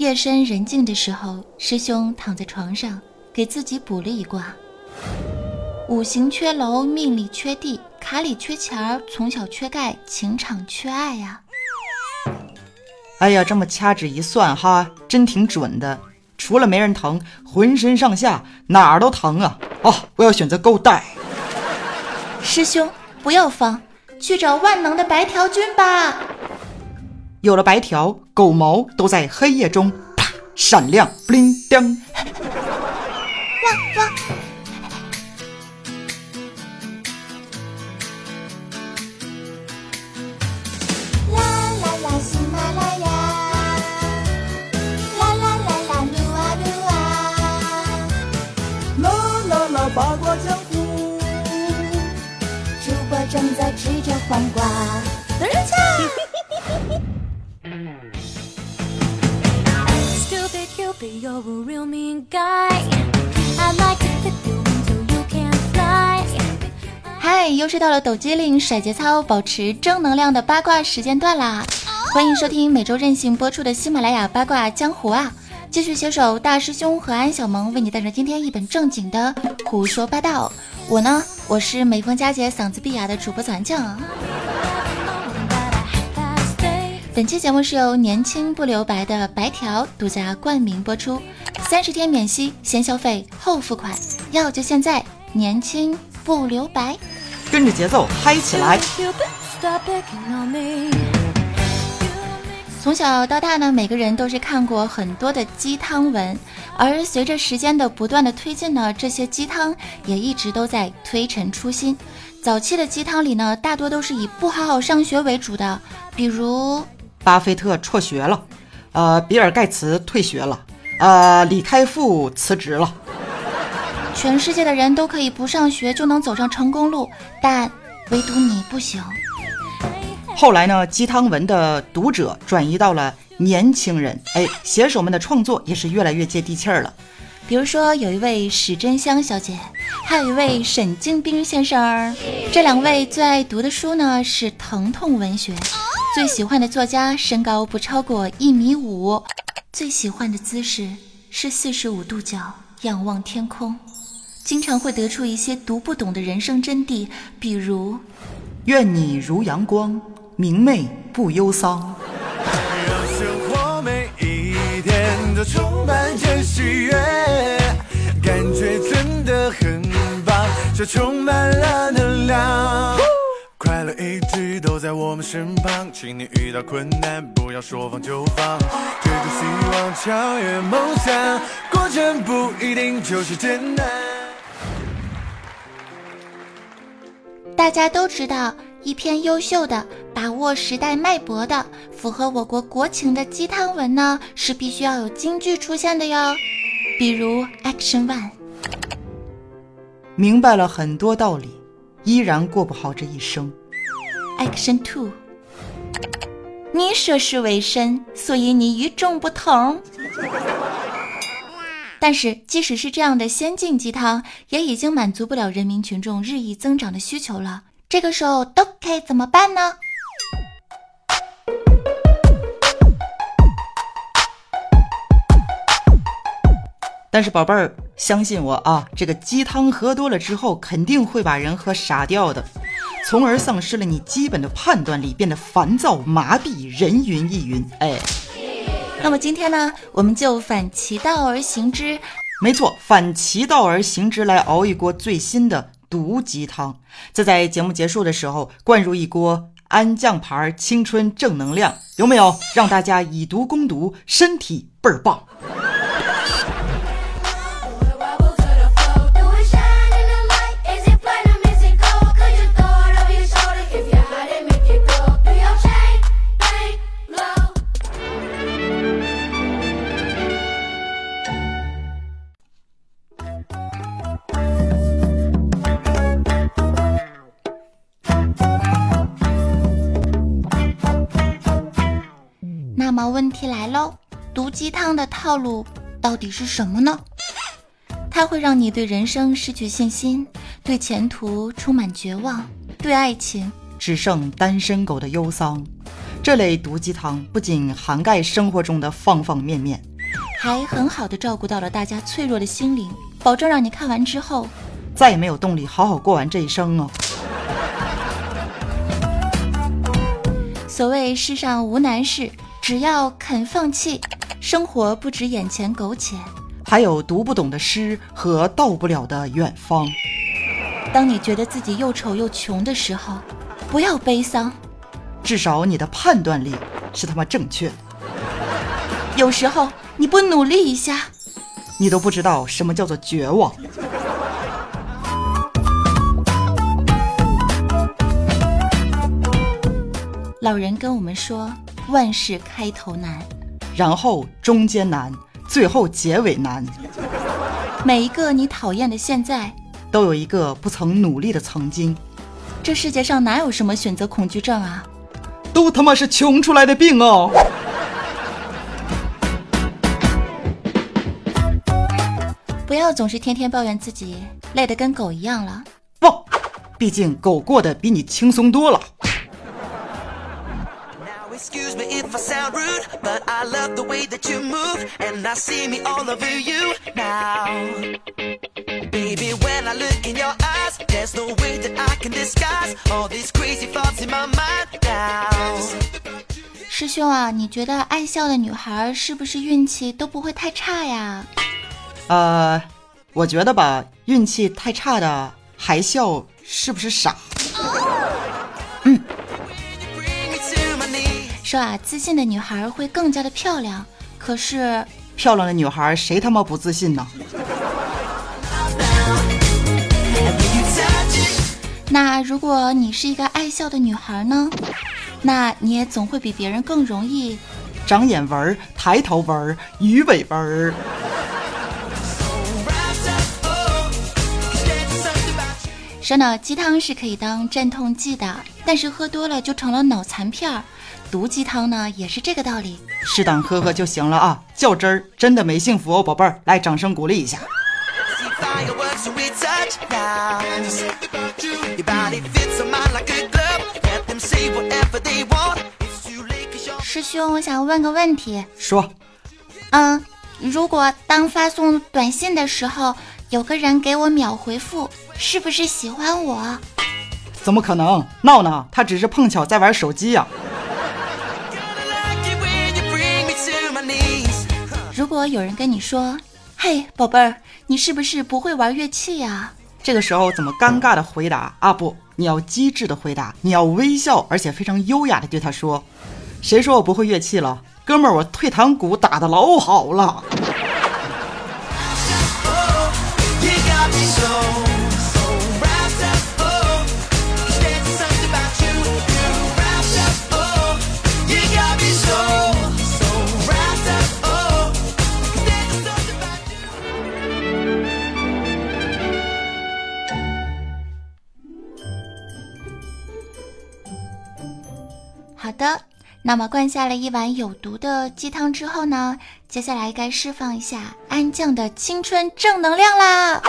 夜深人静的时候，师兄躺在床上给自己补了一卦。五行缺楼，命里缺地，卡里缺钱，从小缺钙，情场缺爱呀。哎呀，这么掐指一算哈，真挺准的。除了没人疼，浑身上下哪儿都疼啊！哦，我要选择勾带。师兄，不要慌，去找万能的白条君吧。有了白条，狗毛都在黑夜中啪闪亮 bling 叮。哇哇！正在吃着黄瓜，嗨，又是到了抖机灵、甩节操、保持正能量的八卦时间段啦！欢迎收听每周任性播出的喜马拉雅八卦江湖啊！继续携手大师兄和安小萌为你带着今天一本正经的胡说八道。我是每逢佳节嗓子闭哑的主播团酱啊。本期节目是由年轻不留白的白条独家冠名播出，30天免息，先消费后付款，要就现在，年轻不留白，跟着节奏嗨起来。从小到大呢，每个人都是看过很多的鸡汤文，而随着时间的不断的推进呢，这些鸡汤也一直都在推陈出新。早期的鸡汤里呢，大多都是以不好好上学为主的，比如巴菲特辍学了，比尔盖茨退学了，李开复辞职了。全世界的人都可以不上学就能走上成功路，但唯独你不行。后来呢，鸡汤文的读者转移到了年轻人，写手们的创作也是越来越接地气儿了。比如说，有一位史珍香小姐，还有一位沈静冰先生，这两位最爱读的书呢是疼痛文学，最喜欢的作家身高不超过1.5米，最喜欢的姿势是45度角仰望天空，经常会得出一些读不懂的人生真谛，比如愿你如阳光。明媚不忧伤，生活每一天都充满着喜悦，感觉真的很棒，这充满了能量，快乐一直都在我们身旁，请你遇到困难不要说放就放，追逐希望，超越梦想，过程不一定就是艰难。大家都知道，一篇优秀的、把握时代脉搏的、符合我国国情的鸡汤文呢，是必须要有金句出现的哟。比如 Action One， 明白了很多道理，依然过不好这一生。 Action Two， 你涉世未深，所以你与众不同。但是即使是这样的先进鸡汤，也已经满足不了人民群众日益增长的需求了，这个时候都可以怎么办呢？但是宝贝儿，相信我啊，这个鸡汤喝多了之后，肯定会把人喝傻掉的，从而丧失了你基本的判断力，变得烦躁麻痹，人云亦云。那么今天呢，我们就反其道而行之。没错，反其道而行之，来熬一锅最新的毒鸡汤，这在节目结束的时候灌入一锅安酱牌青春正能量，有没有让大家以毒攻毒，身体倍儿棒。那么问题来喽，毒鸡汤的套路到底是什么呢？它会让你对人生失去信心，对前途充满绝望，对爱情只剩单身狗的忧伤。这类毒鸡汤不仅涵盖生活中的方方面面，还很好的照顾到了大家脆弱的心灵，保证让你看完之后再也没有动力好好过完这一生哦。所谓世上无难事，只要肯放弃，生活不止眼前苟且，还有读不懂的诗和到不了的远方。当你觉得自己又丑又穷的时候，不要悲伤，至少你的判断力是他妈正确的。有时候你不努力一下，你都不知道什么叫做绝望。老人跟我们说，万事开头难，然后中间难，最后结尾难。每一个你讨厌的现在，都有一个不曾努力的曾经。这世界上哪有什么选择恐惧症啊，都他妈是穷出来的病哦。不要总是天天抱怨自己累得跟狗一样了，不，毕竟狗过得比你轻松多了。Excuse me if I sound rude, but I love the way that you move, and I see me all over you now. Baby, when I look in your eyes, there's no way that I can disguise all these crazy thoughts in my mind now. 师兄啊，你觉得爱笑的女孩是不是运气都不会太差呀？我觉得吧，运气太差的还笑是不是傻？嗯。说啊，自信的女孩会更加的漂亮，可是漂亮的女孩谁他妈不自信呢？那如果你是一个爱笑的女孩呢，那你也总会比别人更容易长眼纹、抬头纹、鱼尾纹。说呢，鸡汤是可以当镇痛剂的，但是喝多了就成了脑残片儿。毒鸡汤呢也是这个道理，适当喝喝就行了啊，较真儿真的没幸福哦，宝贝儿，来掌声鼓励一下。师兄，我想问个问题。说。如果当发送短信的时候有个人给我秒回复，是不是喜欢我？怎么可能，闹呢，他只是碰巧在玩手机呀。如果有人跟你说，嘿宝贝儿，你是不是不会玩乐器呀？这个时候怎么尴尬的回答啊？不，你要机智的回答，你要微笑而且非常优雅的对他说，谁说我不会乐器了，哥们儿，我退堂鼓打得老好了。好的，那么灌下了一碗有毒的鸡汤之后呢，接下来该释放一下安酱的青春正能量啦！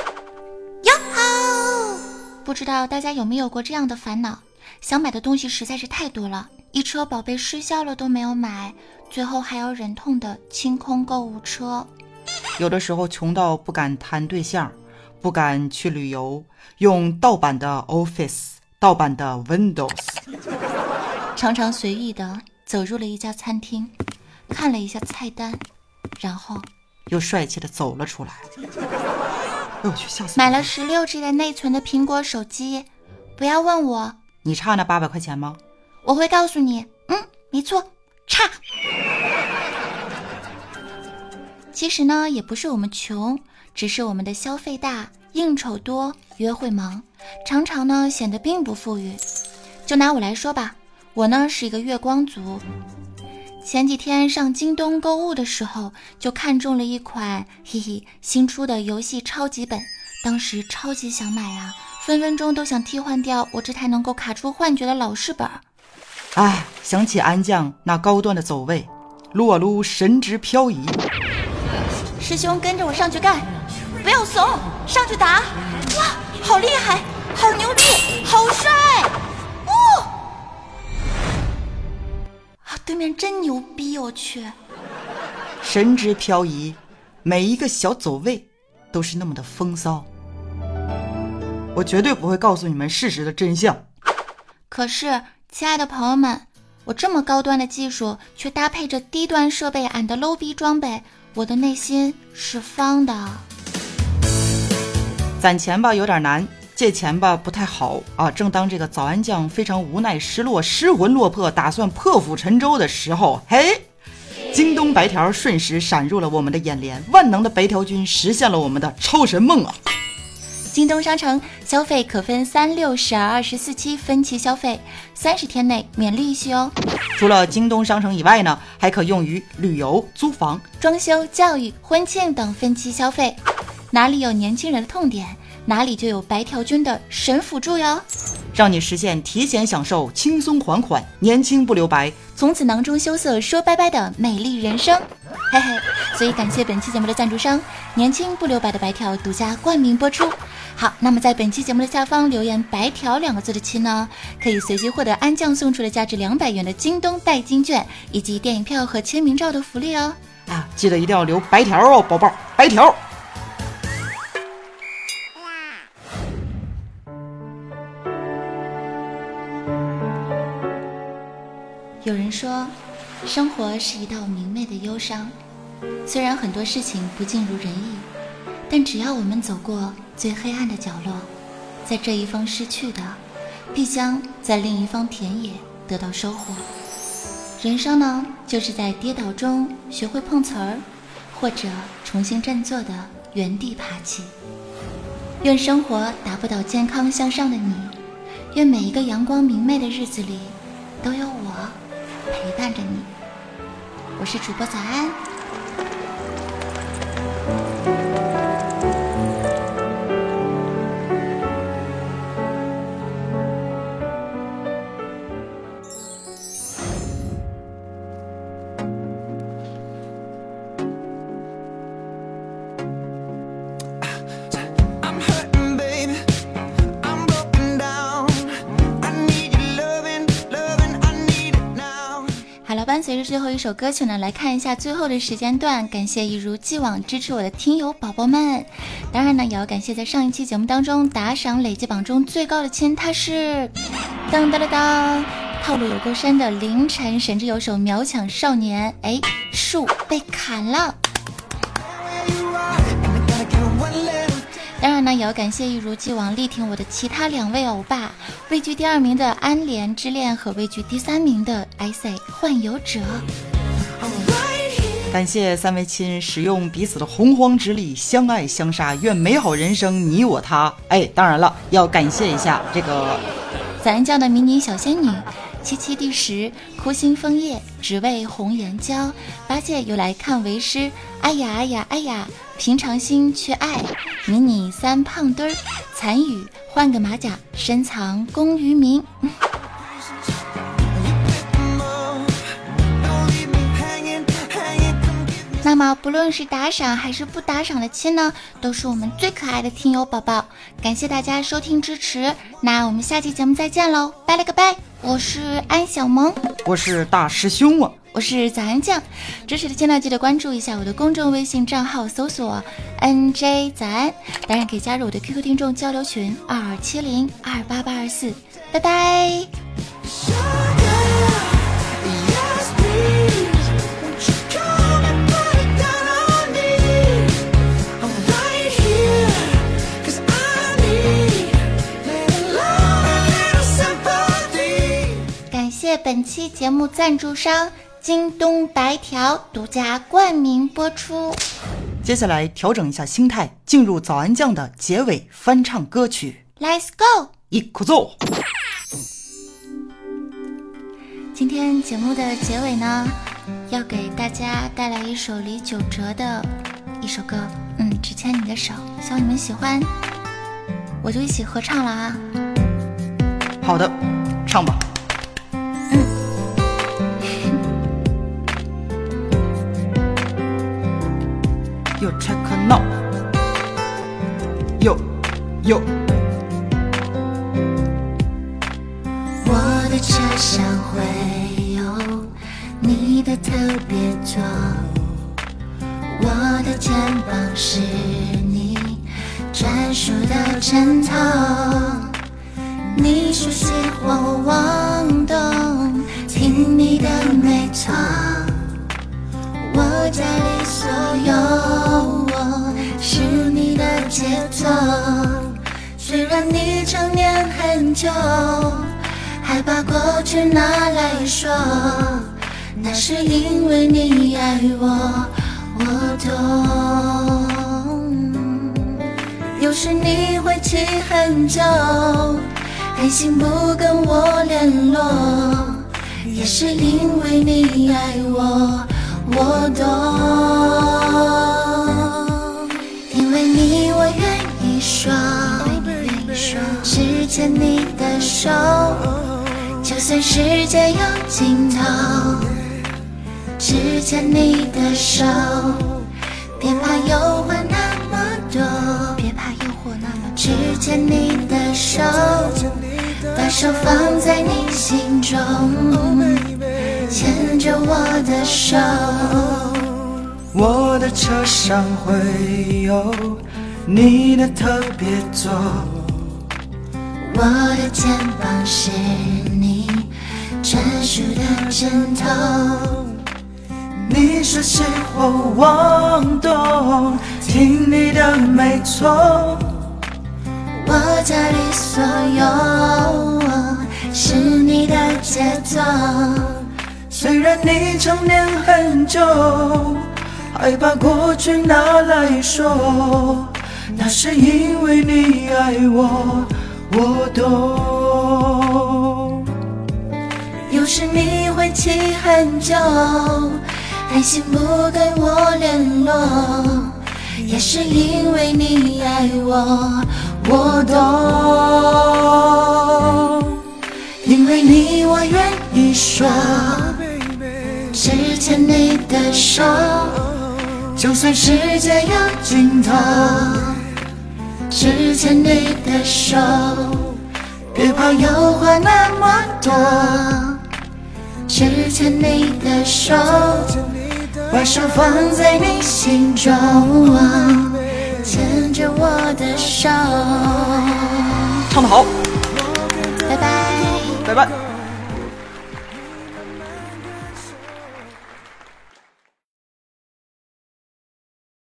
哟吼！不知道大家有没有过这样的烦恼，想买的东西实在是太多了，一车宝贝失效了都没有买，最后还要忍痛的清空购物车。有的时候穷到不敢谈对象，不敢去旅游，用盗版的 Office、盗版的 Windows。常常随意的走入了一家餐厅，看了一下菜单，然后又帅气的走了出来。我去，吓死！买了16G 的内存的苹果手机，不要问我，你差那800块钱吗？我会告诉你，没错，差。其实呢，也不是我们穷，只是我们的消费大，应酬多，约会忙，常常呢显得并不富裕。就拿我来说吧。我呢是一个月光族，前几天上京东购物的时候就看中了一款新出的游戏超级本，当时超级想买啊，分分钟都想替换掉我这台能够卡出幻觉的老式本。哎，想起安酱那高端的走位，撸啊撸神职漂移。师兄跟着我上去干，不要怂，上去打！哇，好厉害，好牛逼，好帅！对面真牛逼，我去！神之飘移，每一个小走位都是那么的风骚。我绝对不会告诉你们事实的真相。可是亲爱的朋友们，我这么高端的技术却搭配着低端设备 and low 逼装备，我的内心是方的。攒钱吧有点难，借钱吧不太好啊！正当这个早安酱非常无奈、失落、失魂落魄，打算破釜沉舟的时候，嘿，京东白条瞬时闪入了我们的眼帘，万能的白条君实现了我们的超神梦啊！京东商城消费可分3、6、12、24期分期消费，30天内免利息哦。除了京东商城以外呢，还可用于旅游、租房、装修、教育、婚庆等分期消费。哪里有年轻人的痛点，哪里就有白条君的神辅助哟，让你实现提前享受、轻松还款、年轻不留白，从此囊中羞涩说拜拜的美丽人生。嘿嘿，所以感谢本期节目的赞助商年轻不留白的白条独家冠名播出。好，那么在本期节目的下方留言白条2个字的亲呢，可以随机获得安酱送出的价值200元的京东代金券以及电影票和签名照的福利哦。啊，记得一定要留白条哦，宝宝白条。有人说生活是一道明媚的忧伤，虽然很多事情不尽如人意，但只要我们走过最黑暗的角落，在这一方失去的必将在另一方田野得到收获。人生呢，就是在跌倒中学会碰瓷儿，或者重新振作的原地爬起。愿生活达不到健康向上的你，愿每一个阳光明媚的日子里都有我陪伴着你。我是主播早安。随着最后一首歌曲呢，来看一下最后的时间段，感谢一如既往支持我的听友宝宝们，当然呢也要感谢在上一期节目当中打赏累计榜中最高的亲，他是当当当当套路有够深的凌晨神之有手秒抢少年，哎，树被砍了。当然呢也要感谢一如既往力挺我的其他2位欧巴，位居第2名的安莲之恋和位居第3名的 IC 患游者。感谢3位亲使用彼此的洪荒之力相爱相杀，愿美好人生你我他。哎，当然了要感谢一下这个早安酱的迷你小仙女77第10，枯心枫叶只为红颜娇，8戒又来看为师，哎呀哎呀哎呀，平常心去爱，迷你3胖墩儿，残雨换个马甲，深藏功于民。那么不论是打赏还是不打赏的亲呢，都是我们最可爱的听友宝宝，感谢大家收听支持，那我们下期节目再见喽，拜了个拜。我是安小萌，我是大师兄啊，我是早安酱。支持的亲呢，记得关注一下我的公众微信账号，搜索 NJ 早安，当然可以加入我的 QQ 听众交流群2270288824，拜拜。本期节目赞助商京东白条独家冠名播出。接下来调整一下心态，进入早安酱的结尾翻唱歌曲 Let's go 一口奏。今天节目的结尾呢，要给大家带来一首李玖哲的一首歌，只牵你的手，希望你们喜欢，我就一起合唱了啊。好的，唱吧。You check her now. Yo, yo. 我的车厢会有你的特别座，的肩膀是你专属的枕头，你说喜欢我妄动，听你的没错，我家里所有我是你的节奏。虽然你成年很久，还把过去拿来说，那是因为你爱我，我懂。有时你会气很久，狠心不跟我联络，也是因为你爱我，我懂。因为你我愿意说只牵你的手，就算世界有尽头，只牵你的手，别怕诱惑那么多，只牵你的手，把手放在你心中，牵着我的手。我的车上会有你的特别座，我的肩膀是你专属的枕头，你说是我妄动，听你的没错，我家里所有我是你的节奏。虽然你成年很久，还把过去拿来说，那是因为你爱我，我懂。有时你会气很久，狠心不跟我联络，也是因为你爱我，我懂。因为你我愿意说只牵你的手，就算世界有尽头，只牵你的手，别怕诱惑那么多，只牵你的手，把手放在你心中，牵着我的手。唱得好，拜拜，拜拜。